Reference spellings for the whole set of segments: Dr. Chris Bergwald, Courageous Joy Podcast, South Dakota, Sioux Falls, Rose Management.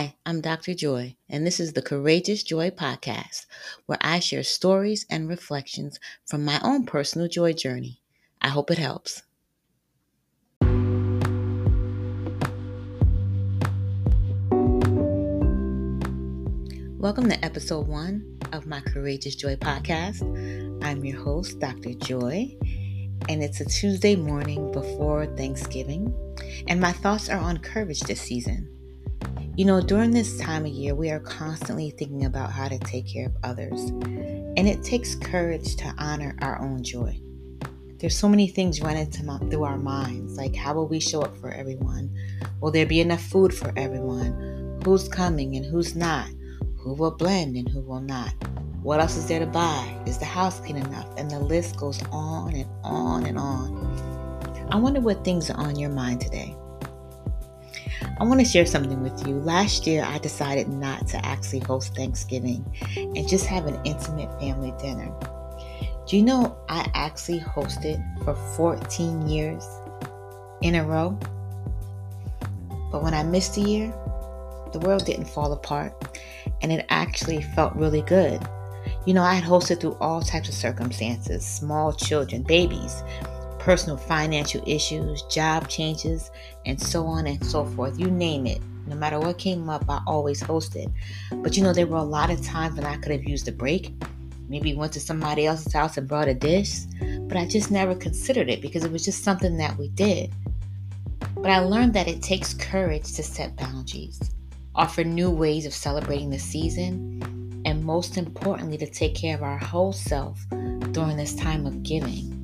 Hi, I'm Dr. Joy, and this is the Courageous Joy Podcast, where I share stories and reflections from my own personal joy journey. I hope it helps. Welcome to episode 1 of my Courageous Joy Podcast. I'm your host, Dr. Joy, and it's a Tuesday morning before Thanksgiving, and my thoughts are on courage this season. You know, during this time of year, we are constantly thinking about how to take care of others. And it takes courage to honor our own joy. There's so many things running through our minds, like how will we show up for everyone? Will there be enough food for everyone? Who's coming and who's not? Who will blend and who will not? What else is there to buy? Is the house clean enough? And the list goes on and on and on. I wonder what things are on your mind today. I want to share something with you. Last year, I decided not to actually host Thanksgiving and just have an intimate family dinner. Do you know I actually hosted for 14 years in a row? But when I missed a year, the world didn't fall apart, and it actually felt really good. You know, I had hosted through all types of circumstances, small children, babies, personal financial issues, job changes, and so on and so forth. You name it. No matter what came up, I always hosted. But you know, there were a lot of times when I could have used a break. Maybe went to somebody else's house and brought a dish. But I just never considered it because it was just something that we did. But I learned that it takes courage to set boundaries, offer new ways of celebrating the season, and most importantly, to take care of our whole self during this time of giving.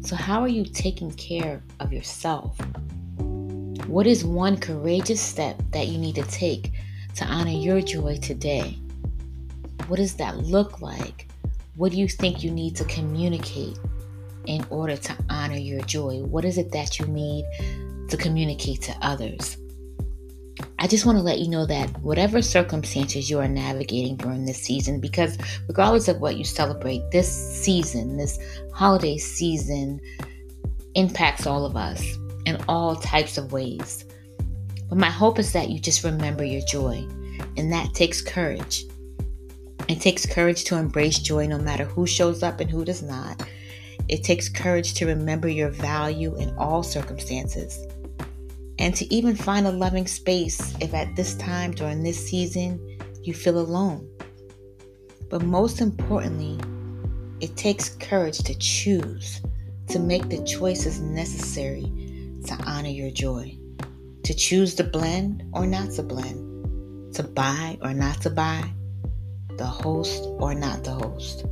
So how are you taking care of yourself? What is one courageous step that you need to take to honor your joy today? What does that look like? What do you think you need to communicate in order to honor your joy? What is it that you need to communicate to others? I just want to let you know that whatever circumstances you are navigating during this season, because regardless of what you celebrate, this season, this holiday season, impacts all of us in all types of ways. But my hope is that you just remember your joy, and that takes courage. It takes courage to embrace joy no matter who shows up and who does not. It takes courage to remember your value in all circumstances. And to even find a loving space if at this time during this season you feel alone. But most importantly, it takes courage to choose, to make the choices necessary to honor your joy, to choose to blend or not to blend, to buy or not to buy, the host or not the host.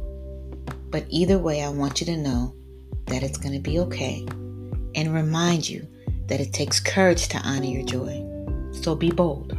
But either way, I want you to know that it's going to be okay, and remind you that it takes courage to honor your joy. So be bold.